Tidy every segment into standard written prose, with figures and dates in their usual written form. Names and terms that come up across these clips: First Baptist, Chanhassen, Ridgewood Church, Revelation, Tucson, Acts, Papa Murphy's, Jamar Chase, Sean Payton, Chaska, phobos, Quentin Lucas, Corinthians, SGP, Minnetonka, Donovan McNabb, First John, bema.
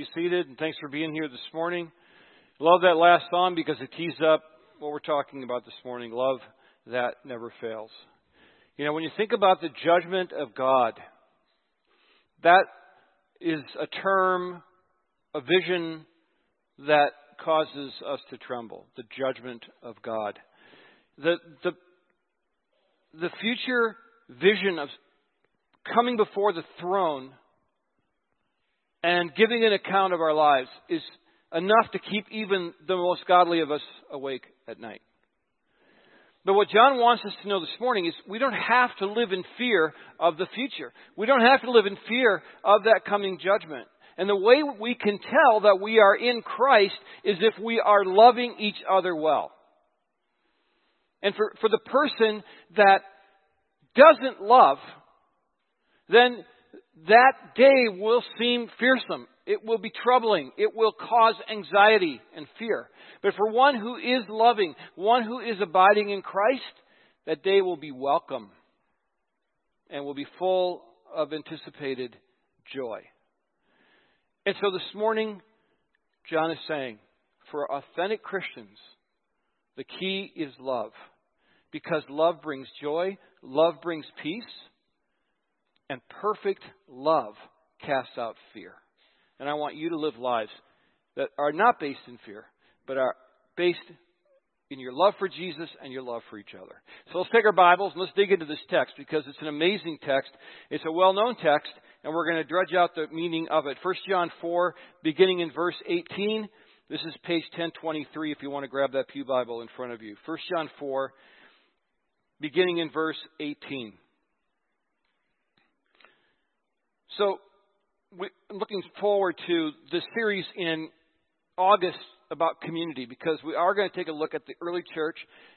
Be seated, and thanks for being here this morning. Love that last song because it tees up what we're talking about this morning. Love that never fails. You know, when you think about the judgment of God, that is a term, a vision that causes us to tremble. The judgment of God. The future vision of coming before the throne and giving an account of our lives is enough to keep even the most godly of us awake at night. But what John wants us to know this morning is we don't have to live in fear of the future. We don't have to live in fear of that coming judgment. And the way we can tell that we are in Christ is if we are loving each other well. And for the person that doesn't love, then that day will seem fearsome. It will be troubling. It will cause anxiety and fear. But for one who is loving, one who is abiding in Christ, that day will be welcome and will be full of anticipated joy. And so this morning, John is saying, for authentic Christians, the key is love. Because love brings joy, love brings peace, and perfect love casts out fear. And I want you to live lives that are not based in fear, but are based in your love for Jesus and your love for each other. So let's take our Bibles and let's dig into this text because it's an amazing text. It's a well-known text, and we're going to dredge out the meaning of it. First John 4, beginning in verse 18. This is page 1023 if you want to grab that pew Bible in front of you. First John 4, beginning in verse 18. So, we're looking forward to this series in August about community, because we are going to take a look at the early church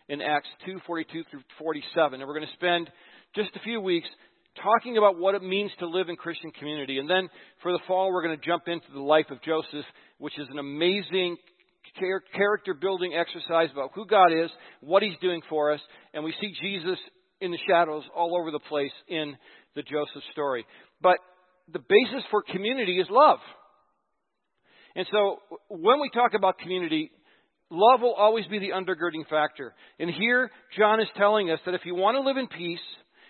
in Acts 2:42 through 47. And we're going to spend just a few weeks talking about what it means to live in Christian community. And then for the fall, we're going to jump into the life of Joseph, which is an amazing character-building exercise about who God is, what he's doing for us. And we see Jesus in the shadows all over the place in the Joseph story. But the basis for community is love. And so when we talk about community, love will always be the undergirding factor. And here, John is telling us that if you want to live in peace,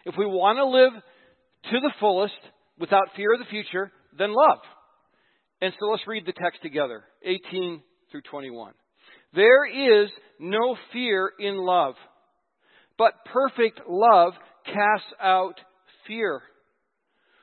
if we want to live to the fullest without fear of the future, then love. And so let's read the text together, 18 through 21. There is no fear in love, but perfect love casts out fear.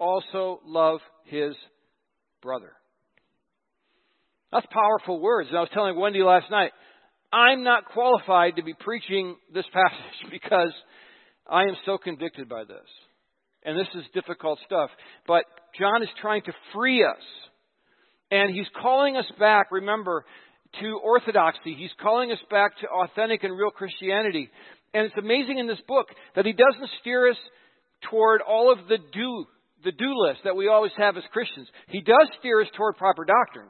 also love his brother. That's powerful words. And I was telling Wendy last night, I'm not qualified to be preaching this passage because I am so convicted by this. And this is difficult stuff. But John is trying to free us. And he's calling us back, remember, to orthodoxy. He's calling us back to authentic and real Christianity. And it's amazing in this book that he doesn't steer us toward all of the do list that we always have as Christians. He does steer us toward proper doctrine.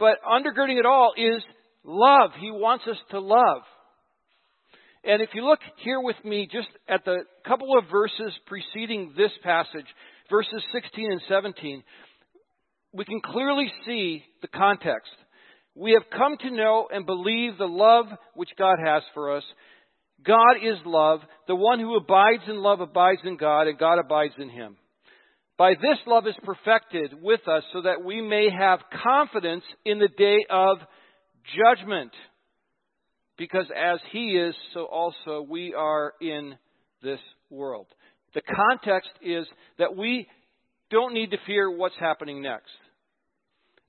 But undergirding it all is love. He wants us to love. And if you look here with me just at the couple of verses preceding this passage, verses 16 and 17, we can clearly see the context. We have come to know and believe the love which God has for us. God is love. The one who abides in love abides in God, and God abides in him. By this love is perfected with us so that we may have confidence in the day of judgment. Because as he is, so also we are in this world. The context is that we don't need to fear what's happening next.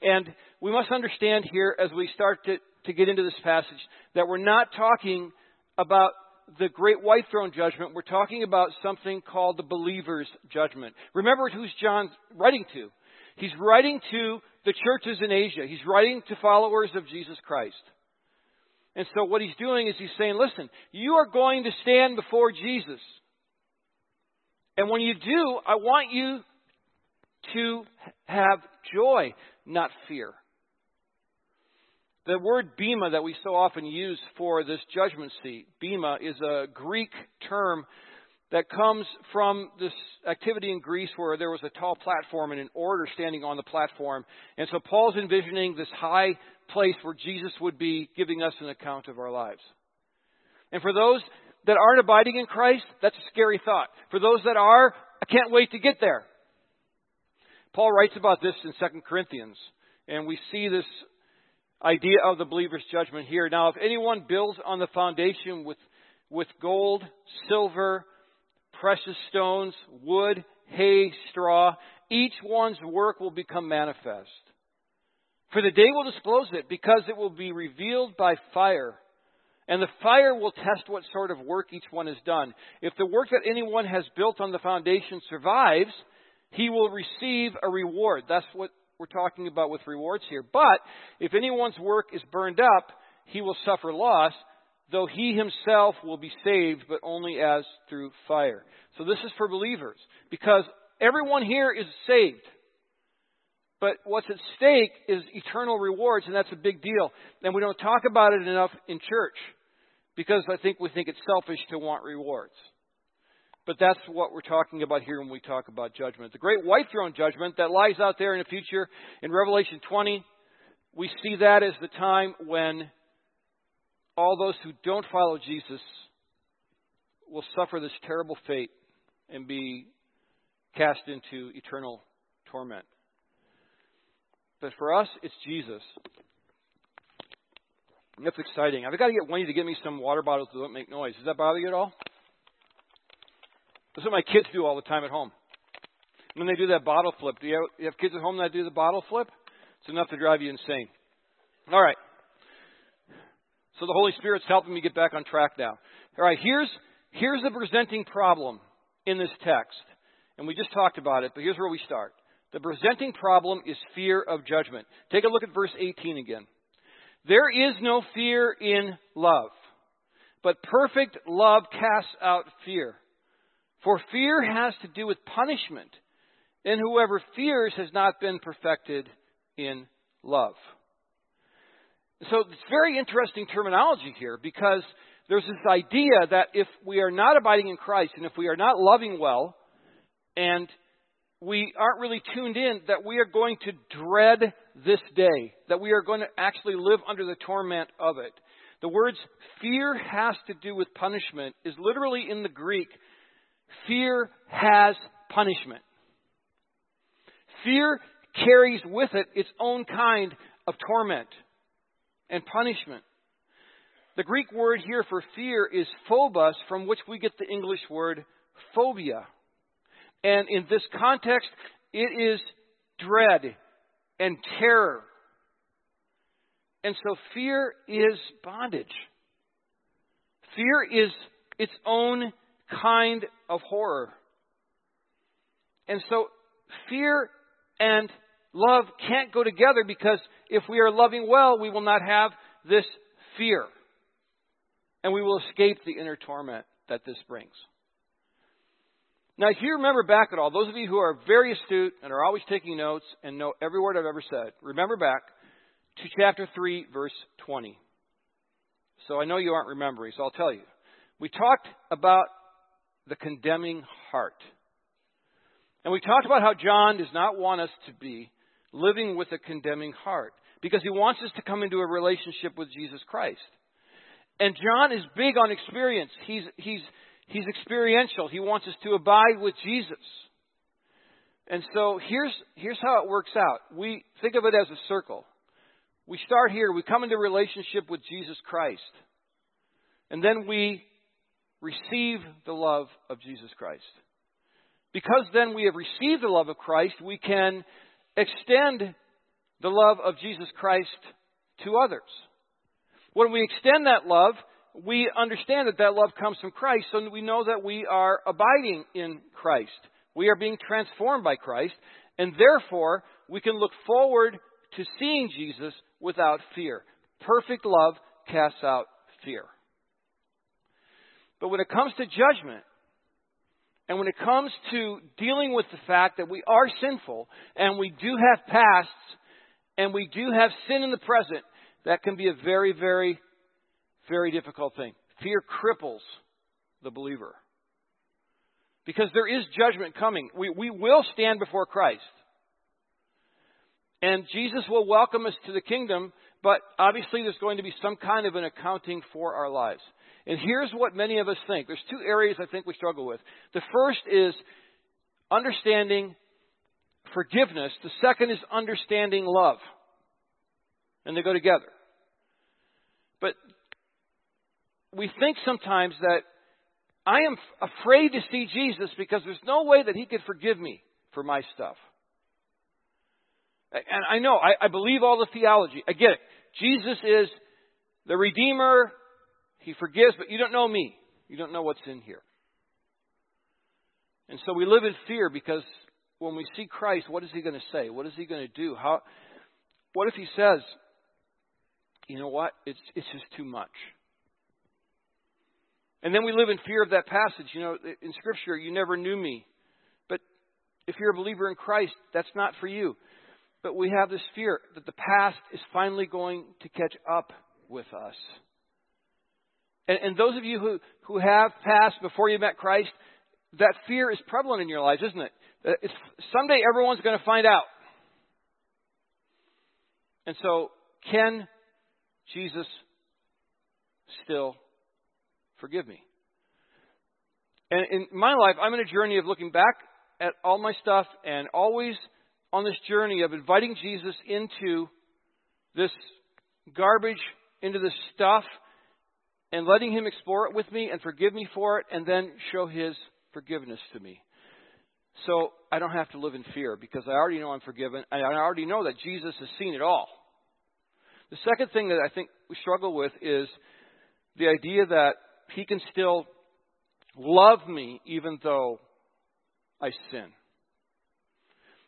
And we must understand here as we start to get into this passage that we're not talking about the great white throne judgment. We're talking about something called the believer's judgment. Remember who's John writing to. He's writing to the churches in Asia. He's writing to followers of Jesus Christ. And so what he's doing is he's saying, listen, you are going to stand before Jesus. And when you do, I want you to have joy, not fear. The word bema that we so often use for this judgment seat, bema, is a Greek term that comes from this activity in Greece where there was a tall platform and an orator standing on the platform. And so Paul's envisioning this high place where Jesus would be giving us an account of our lives. And for those that aren't abiding in Christ, that's a scary thought. For those that are, I can't wait to get there. Paul writes about this in 2 Corinthians, and we see this idea of the believer's judgment here. Now, if anyone builds on the foundation with gold, silver, precious stones, wood, hay, straw, each one's work will become manifest. For the day will disclose it, because it will be revealed by fire. And the fire will test what sort of work each one has done. If the work that anyone has built on the foundation survives, he will receive a reward. That's what we're talking about with rewards here. But if anyone's work is burned up, he will suffer loss, though he himself will be saved, but only as through fire. So this is for believers, because everyone here is saved. But what's at stake is eternal rewards, and that's a big deal. And we don't talk about it enough in church, because I think we think it's selfish to want rewards. But that's what we're talking about here when we talk about judgment. The great white throne judgment that lies out there in the future. In Revelation 20, we see that as the time when all those who don't follow Jesus will suffer this terrible fate and be cast into eternal torment. But for us, it's Jesus. And that's exciting. I've got to get Wendy to get me some water bottles that don't make noise. Does that bother you at all? That's what my kids do all the time at home. When they do that bottle flip. Do you have kids at home that do the bottle flip? It's enough to drive you insane. All right. So the Holy Spirit's helping me get back on track now. All right, here's the presenting problem in this text. And we just talked about it, but here's where we start. The presenting problem is fear of judgment. Take a look at verse 18 again. There is no fear in love, but perfect love casts out fear. For fear has to do with punishment, and whoever fears has not been perfected in love. So it's very interesting terminology here, because there's this idea that if we are not abiding in Christ, and if we are not loving well, and we aren't really tuned in, that we are going to dread this day, that we are going to actually live under the torment of it. The words fear has to do with punishment is literally in the Greek, fear has punishment. Fear carries with it its own kind of torment and punishment. The Greek word here for fear is phobos, from which we get the English word phobia. And in this context, it is dread and terror. And so fear is bondage. Fear is its own kind of horror. And so fear and love can't go together, because if we are loving well, we will not have this fear. And we will escape the inner torment that this brings. Now, if you remember back at all, those of you who are very astute and are always taking notes and know every word I've ever said, remember back to chapter 3, verse 20. So I know you aren't remembering, so I'll tell you. We talked about the condemning heart. And we talked about how John does not want us to be living with a condemning heart, because he wants us to come into a relationship with Jesus Christ. And John is big on experience. He's experiential. He wants us to abide with Jesus. And so here's how it works out. We think of it as a circle. We start here. We come into relationship with Jesus Christ. And then we receive the love of Jesus Christ. Because then we have received the love of Christ, we can extend the love of Jesus Christ to others. When we extend that love, we understand that love comes from Christ, so we know that we are abiding in Christ. We are being transformed by Christ, and therefore we can look forward to seeing Jesus without fear. Perfect love casts out fear. But when it comes to judgment, and when it comes to dealing with the fact that we are sinful, and we do have pasts, and we do have sin in the present, that can be a very, very, very difficult thing. Fear cripples the believer. Because there is judgment coming. We will stand before Christ. And Jesus will welcome us to the kingdom, but obviously there's going to be some kind of an accounting for our lives. And here's what many of us think. There's two areas I think we struggle with. The first is understanding forgiveness. The second is understanding love. And they go together. But we think sometimes that I am afraid to see Jesus because there's no way that he could forgive me for my stuff. And I know, I believe all the theology. I get it. Jesus is the Redeemer. He forgives, but you don't know me. You don't know what's in here. And so we live in fear because when we see Christ, what is he going to say? What is he going to do? What if he says, you know what? It's just too much. And then we live in fear of that passage. You know, in Scripture, you never knew me. But if you're a believer in Christ, that's not for you. But we have this fear that the past is finally going to catch up with us. And those of you who have passed before you met Christ, that fear is prevalent in your lives, isn't it? It's, someday everyone's going to find out. And so, can Jesus still forgive me? And in my life, I'm in a journey of looking back at all my stuff and always on this journey of inviting Jesus into this garbage, into this stuff, and letting him explore it with me and forgive me for it and then show his forgiveness to me. So I don't have to live in fear because I already know I'm forgiven. And I already know that Jesus has seen it all. The second thing that I think we struggle with is the idea that he can still love me even though I sin.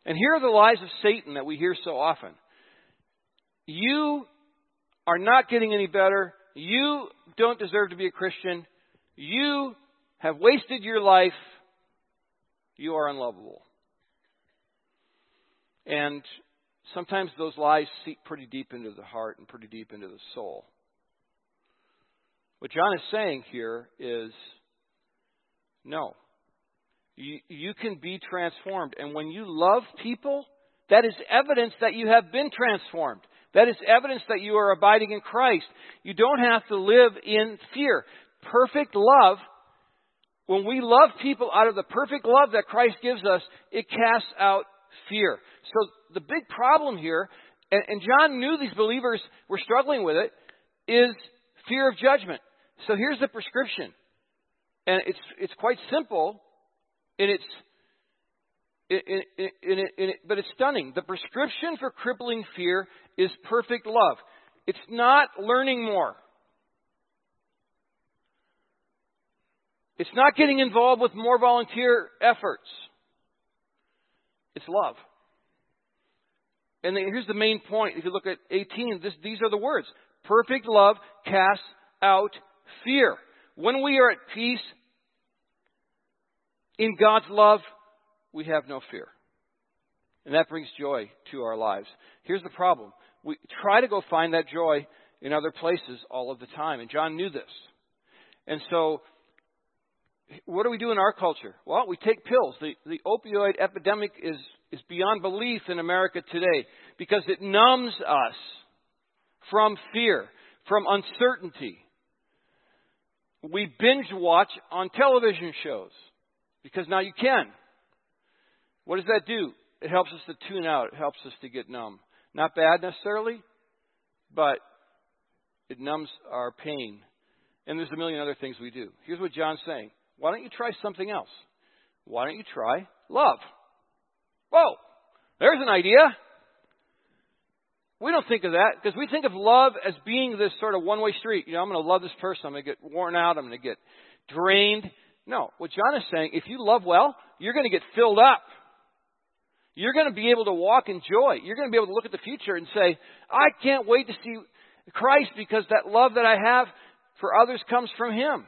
And here are the lies of Satan that we hear so often. You are not getting any better. You don't deserve to be a Christian. You have wasted your life. You are unlovable. And sometimes those lies seep pretty deep into the heart and pretty deep into the soul. What John is saying here is, no, you can be transformed. And when you love people, that is evidence that you have been transformed. That is evidence that you are abiding in Christ. You don't have to live in fear. Perfect love, when we love people out of the perfect love that Christ gives us, it casts out fear. So the big problem here, and John knew these believers were struggling with it, is fear of judgment. So here's the prescription. And it's quite simple, and but it's stunning. The prescription for crippling fear is perfect love. It's not learning more. It's not getting involved with more volunteer efforts. It's love. And here's the main point. If you look at 18, these are the words. Perfect love casts out fear. When we are at peace in God's love, we have no fear. And that brings joy to our lives. Here's the problem. We try to go find that joy in other places all of the time. And John knew this. And so, what do we do in our culture? Well, we take pills. The opioid epidemic is beyond belief in America today because it numbs us from fear, from uncertainty. We binge watch on television shows because now you can. What does that do? It helps us to tune out. It helps us to get numb. Not bad necessarily, but it numbs our pain. And there's a million other things we do. Here's what John's saying. Why don't you try something else? Why don't you try love? Whoa, there's an idea. We don't think of that because we think of love as being this sort of one-way street. You know, I'm going to love this person. I'm going to get worn out. I'm going to get drained. No, what John is saying, if you love well, you're going to get filled up. You're going to be able to walk in joy. You're going to be able to look at the future and say, I can't wait to see Christ because that love that I have for others comes from him.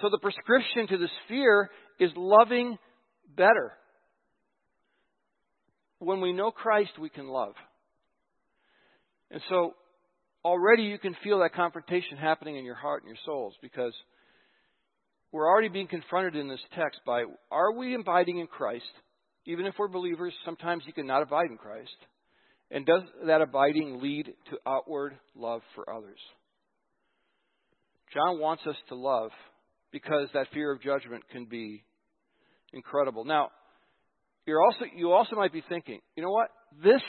So the prescription to this fear is loving better. When we know Christ, we can love. And so already you can feel that confrontation happening in your heart and your souls, because we're already being confronted in this text by, are we abiding in Christ? Even if we're believers, sometimes you cannot abide in Christ. And does that abiding lead to outward love for others? John wants us to love because that fear of judgment can be incredible. Now, you also might be thinking, you know what? This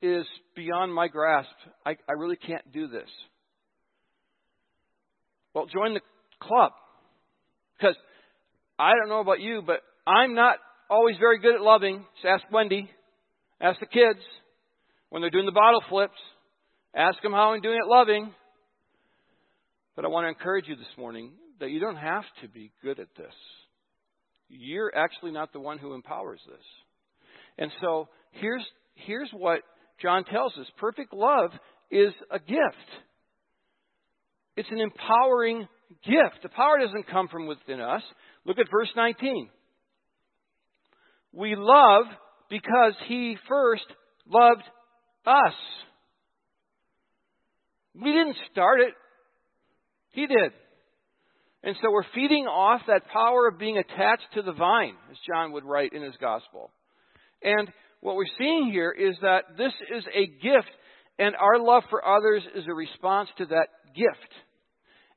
is beyond my grasp. I really can't do this. Well, join the club. Because I don't know about you, but I'm not always very good at loving. Just ask Wendy. Ask the kids. When they're doing the bottle flips, ask them how I'm doing at loving. But I want to encourage you this morning that you don't have to be good at this. You're actually not the one who empowers this. And so here's what John tells us. Perfect love is a gift. It's an empowering gift. The power doesn't come from within us. Look at verse 19. We love because he first loved us. We didn't start it. He did. And so we're feeding off that power of being attached to the vine, as John would write in his gospel. And what we're seeing here is that this is a gift, and our love for others is a response to that gift.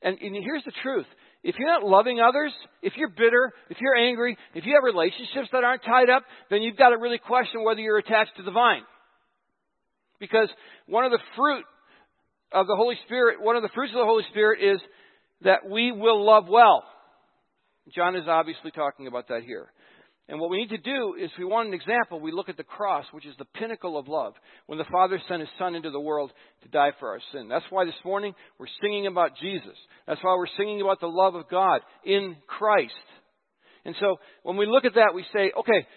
And here's the truth. If you're not loving others, if you're bitter, if you're angry, if you have relationships that aren't tied up, then you've got to really question whether you're attached to the vine. Because one of the fruit of the Holy Spirit, one of the fruits of the Holy Spirit is that we will love well. John is obviously talking about that here. And what we need to do is, if we want an example, we look at the cross, which is the pinnacle of love, when the Father sent his Son into the world to die for our sin. That's why this morning we're singing about Jesus. That's why we're singing about the love of God in Christ. And so when we look at that, we say, okay,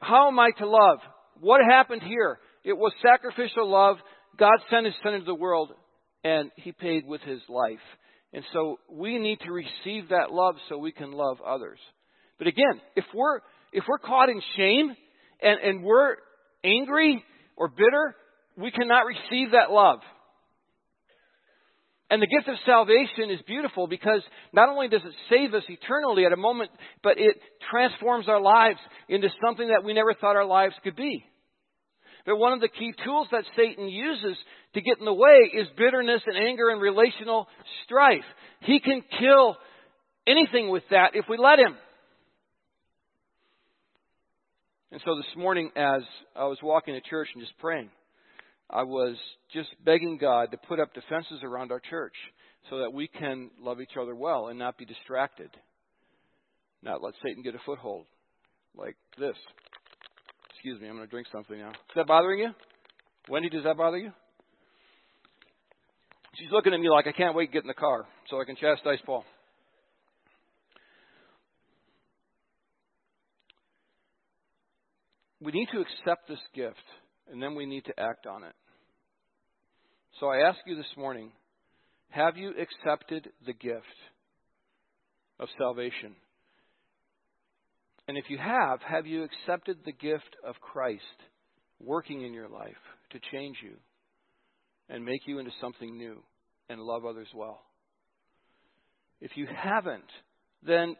how am I to love? What happened here? It was sacrificial love. God sent his Son into the world, and he paid with his life. And so we need to receive that love so we can love others. But again, if we're caught in shame and we're angry or bitter, we cannot receive that love. And the gift of salvation is beautiful because not only does it save us eternally at a moment, but it transforms our lives into something that we never thought our lives could be. But one of the key tools that Satan uses to get in the way is bitterness and anger and relational strife. He can kill anything with that if we let him. And so this morning, as I was walking to church and just praying, I was just begging God to put up defenses around our church so that we can love each other well and not be distracted. Not let Satan get a foothold like this. Excuse me, I'm going to drink something now. Is that bothering you? Wendy, does that bother you? She's looking at me like, I can't wait to get in the car so I can chastise Paul. We need to accept this gift, and then we need to act on it. So I ask you this morning, have you accepted the gift of salvation? And if you have you accepted the gift of Christ working in your life to change you and make you into something new and love others well? If you haven't, then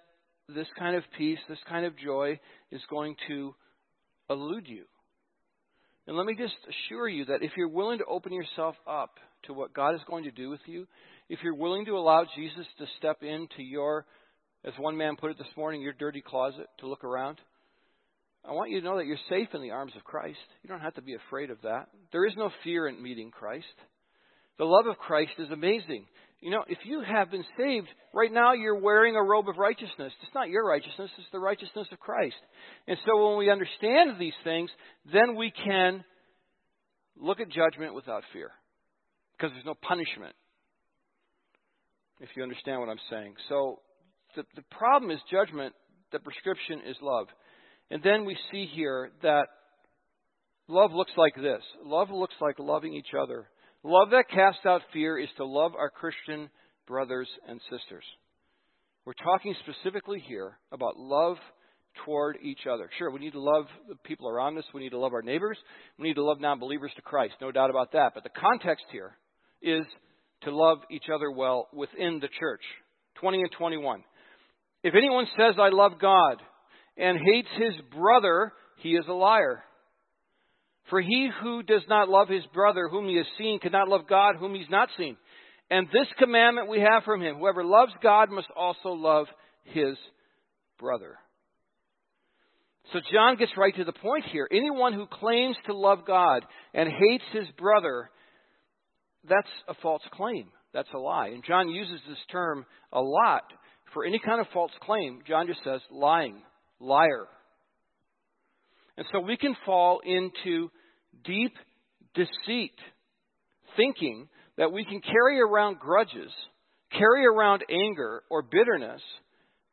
this kind of peace, this kind of joy is going to elude you. And let me just assure you that if you're willing to open yourself up to what God is going to do with you, if you're willing to allow Jesus to step into your, as one man put it this morning, your dirty closet to look around, I want you to know that you're safe in the arms of Christ. You don't have to be afraid of that. There is no fear in meeting Christ. The love of Christ is amazing. You know, if you have been saved, right now you're wearing a robe of righteousness. It's not your righteousness, it's the righteousness of Christ. And so when we understand these things, then we can look at judgment without fear, because there's no punishment, if you understand what I'm saying. So the problem is judgment. The prescription is love. And then we see here that love looks like this. Love looks like loving each other. Love that casts out fear is to love our Christian brothers and sisters. We're talking specifically here about love toward each other. Sure, we need to love the people around us. We need to love our neighbors. We need to love non-believers to Christ. No doubt about that. But the context here is to love each other well within the church. 20 and 21. If anyone says, I love God and hates his brother, he is a liar. For he who does not love his brother whom he has seen cannot love God whom he's not seen. And this commandment we have from him, whoever loves God must also love his brother. So John gets right to the point here. Anyone who claims to love God and hates his brother, that's a false claim. That's a lie. And John uses this term a lot. For any kind of false claim, John just says lying, liar. And so we can fall into deep deceit, thinking that we can carry around grudges, carry around anger or bitterness,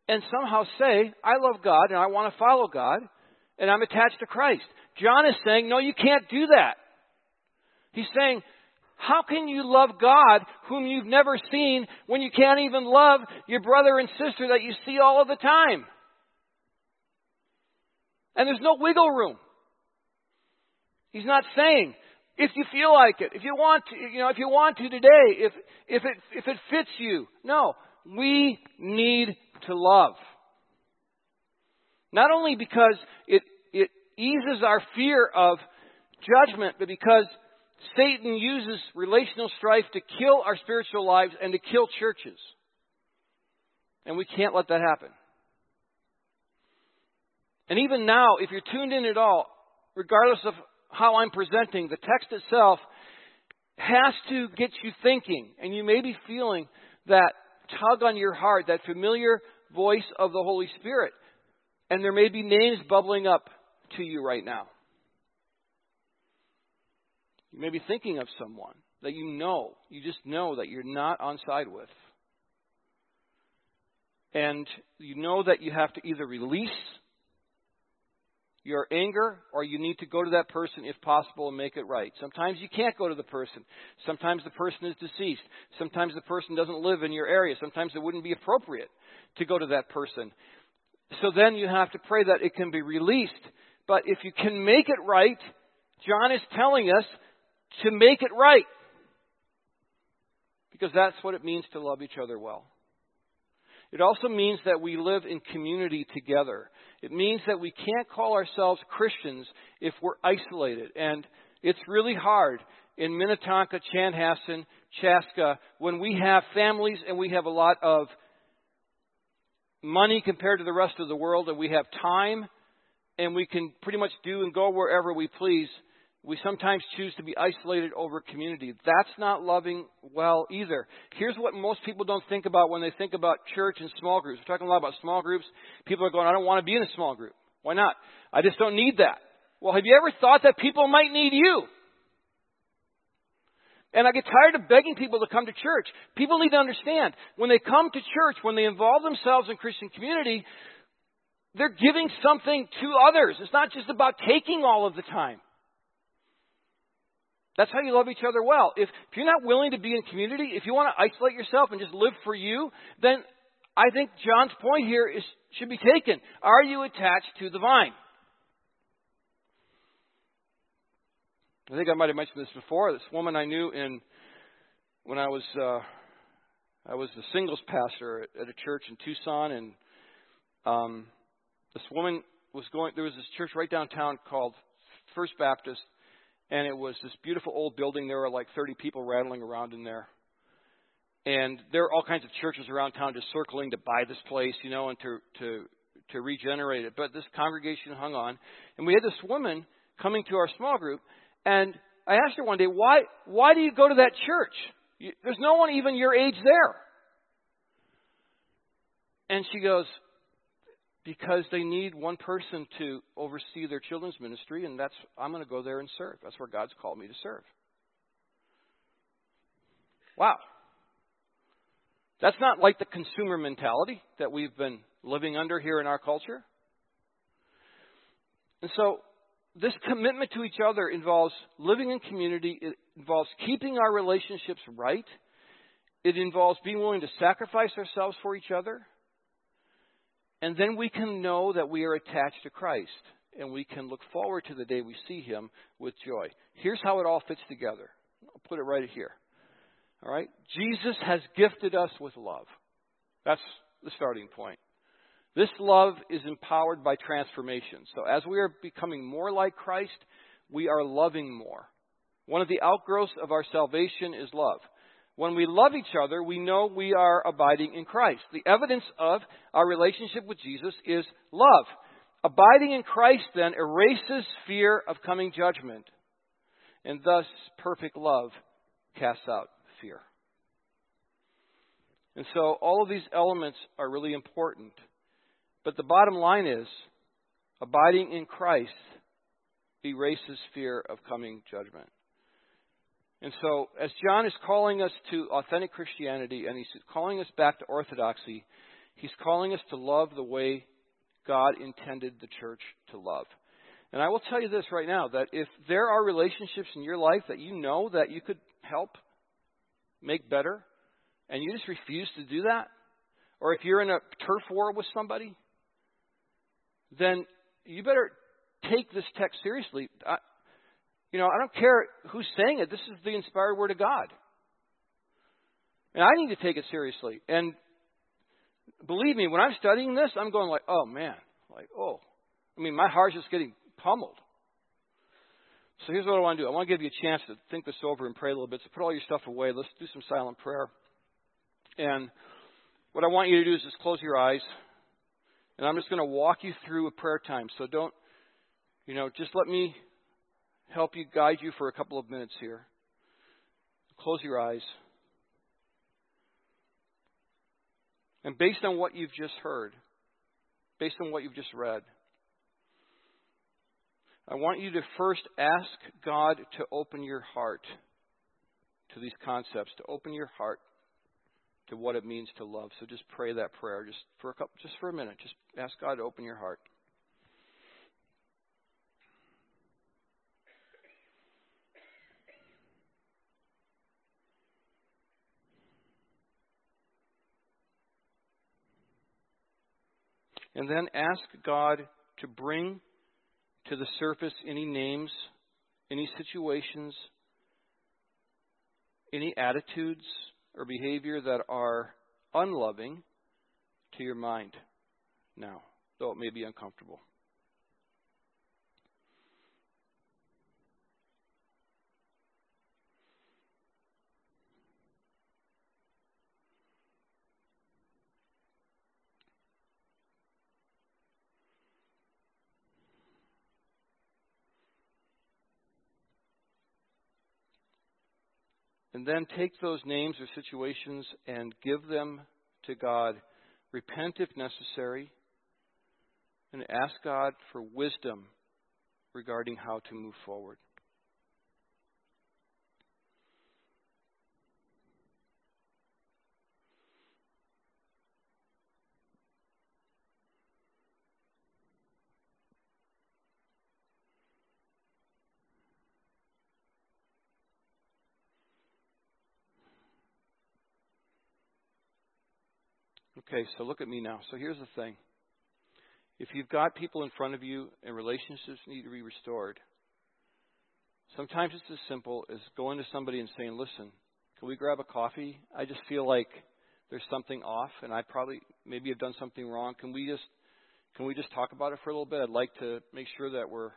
and somehow say, I love God and I want to follow God and I'm attached to Christ. John is saying, no, you can't do that. He's saying, how can you love God whom you've never seen when you can't even love your brother and sister that you see all of the time? And there's no wiggle room. He's not saying, if you feel like it, if you want to, if you want to today, if it fits you. No, we need to love. Not only because it eases our fear of judgment, but because Satan uses relational strife to kill our spiritual lives and to kill churches. And we can't let that happen. And even now, if you're tuned in at all, regardless of how I'm presenting, the text itself has to get you thinking. And you may be feeling that tug on your heart, that familiar voice of the Holy Spirit. And there may be names bubbling up to you right now. You may be thinking of someone that you just know that you're not on side with. And you know that you have to either release your anger or you need to go to that person if possible and make it right. Sometimes you can't go to the person. Sometimes the person is deceased. Sometimes the person doesn't live in your area. Sometimes it wouldn't be appropriate to go to that person. So then you have to pray that it can be released. But if you can make it right, John is telling us, to make it right. Because that's what it means to love each other well. It also means that we live in community together. It means that we can't call ourselves Christians if we're isolated. And it's really hard in Minnetonka, Chanhassen, Chaska, when we have families and we have a lot of money compared to the rest of the world and we have time and we can pretty much do and go wherever we please. We sometimes choose to be isolated over community. That's not loving well either. Here's what most people don't think about when they think about church and small groups. We're talking a lot about small groups. People are going, I don't want to be in a small group. Why not? I just don't need that. Well, have you ever thought that people might need you? And I get tired of begging people to come to church. People need to understand, when they come to church, when they involve themselves in Christian community, they're giving something to others. It's not just about taking all of the time. That's how you love each other well. If you're not willing to be in community, if you want to isolate yourself and just live for you, then I think John's point here should be taken. Are you attached to the vine? I think I might have mentioned this before. This woman I knew when I was the singles pastor at a church in Tucson, and this woman was going. There was this church right downtown called First Baptist. And it was this beautiful old building. There were like 30 people rattling around in there. And there were all kinds of churches around town just circling to buy this place, and to regenerate it. But this congregation hung on. And we had this woman coming to our small group. And I asked her one day, why do you go to that church? There's no one even your age there. And she goes, because they need one person to oversee their children's ministry, and I'm going to go there and serve. That's where God's called me to serve. Wow. That's not like the consumer mentality that we've been living under here in our culture. And so this commitment to each other involves living in community. It involves keeping our relationships right. It involves being willing to sacrifice ourselves for each other. And then we can know that we are attached to Christ, and we can look forward to the day we see him with joy. Here's how it all fits together. I'll put it right here. All right? Jesus has gifted us with love. That's the starting point. This love is empowered by transformation. So as we are becoming more like Christ, we are loving more. One of the outgrowths of our salvation is love. When we love each other, we know we are abiding in Christ. The evidence of our relationship with Jesus is love. Abiding in Christ then erases fear of coming judgment, and thus perfect love casts out fear. And so all of these elements are really important. But the bottom line is, abiding in Christ erases fear of coming judgment. And so, as John is calling us to authentic Christianity, and he's calling us back to orthodoxy, he's calling us to love the way God intended the church to love. And I will tell you this right now, that if there are relationships in your life that you know that you could help make better, and you just refuse to do that, or if you're in a turf war with somebody, then you better take this text seriously. I don't care who's saying it. This is the inspired word of God. And I need to take it seriously. And believe me, when I'm studying this, I'm going like, oh, man. Like, oh. I mean, my heart's just getting pummeled. So here's what I want to do. I want to give you a chance to think this over and pray a little bit. So put all your stuff away. Let's do some silent prayer. And what I want you to do is just close your eyes. And I'm just going to walk you through a prayer time. So don't, just let me help you, guide you for a couple of minutes here. Close your eyes. And based on what you've just heard, based on what you've just read, I want you to first ask God to open your heart to these concepts, to open your heart to what it means to love. So just pray that prayer just for a minute. Just ask God to open your heart. And then ask God to bring to the surface any names, any situations, any attitudes or behavior that are unloving to your mind now, though it may be uncomfortable. And then take those names or situations and give them to God. Repent if necessary. And ask God for wisdom regarding how to move forward. Okay, so look at me now. So here's the thing. If you've got people in front of you and relationships need to be restored, sometimes it's as simple as going to somebody and saying, listen, can we grab a coffee? I just feel like there's something off and I maybe have done something wrong. Can we just talk about it for a little bit? I'd like to make sure that we're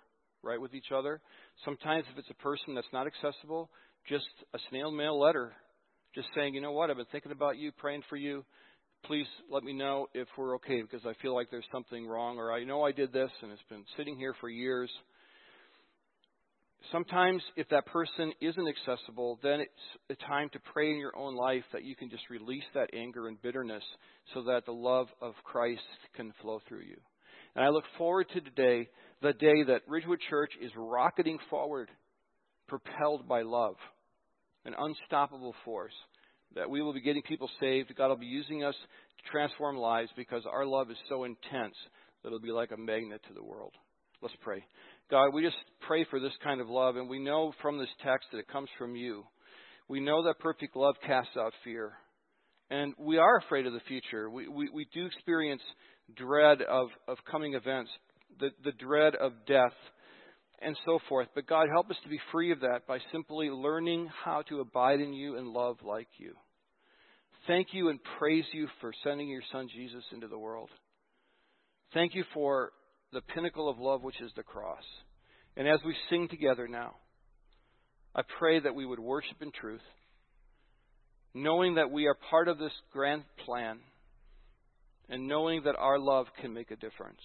right with each other. Sometimes if it's a person that's not accessible, just a snail mail letter, just saying, you know what, I've been thinking about you, praying for you. Please let me know if we're okay because I feel like there's something wrong, or I know I did this and it's been sitting here for years. Sometimes if that person isn't accessible, then it's a time to pray in your own life that you can just release that anger and bitterness so that the love of Christ can flow through you. And I look forward to today, the day that Ridgewood Church is rocketing forward, propelled by love, an unstoppable force. That we will be getting people saved. God will be using us to transform lives because our love is so intense that it'll be like a magnet to the world. Let's pray. God, we just pray for this kind of love, and we know from this text that it comes from you. We know that perfect love casts out fear, and we are afraid of the future. We do experience dread of coming events, the dread of death, and so forth. But God, help us to be free of that by simply learning how to abide in you and love like you. Thank you and praise you for sending your Son Jesus into the world. Thank you for the pinnacle of love, which is the cross. And as we sing together now, I pray that we would worship in truth, knowing that we are part of this grand plan, and knowing that our love can make a difference.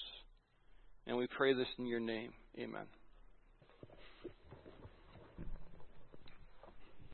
And we pray this in your name. Amen.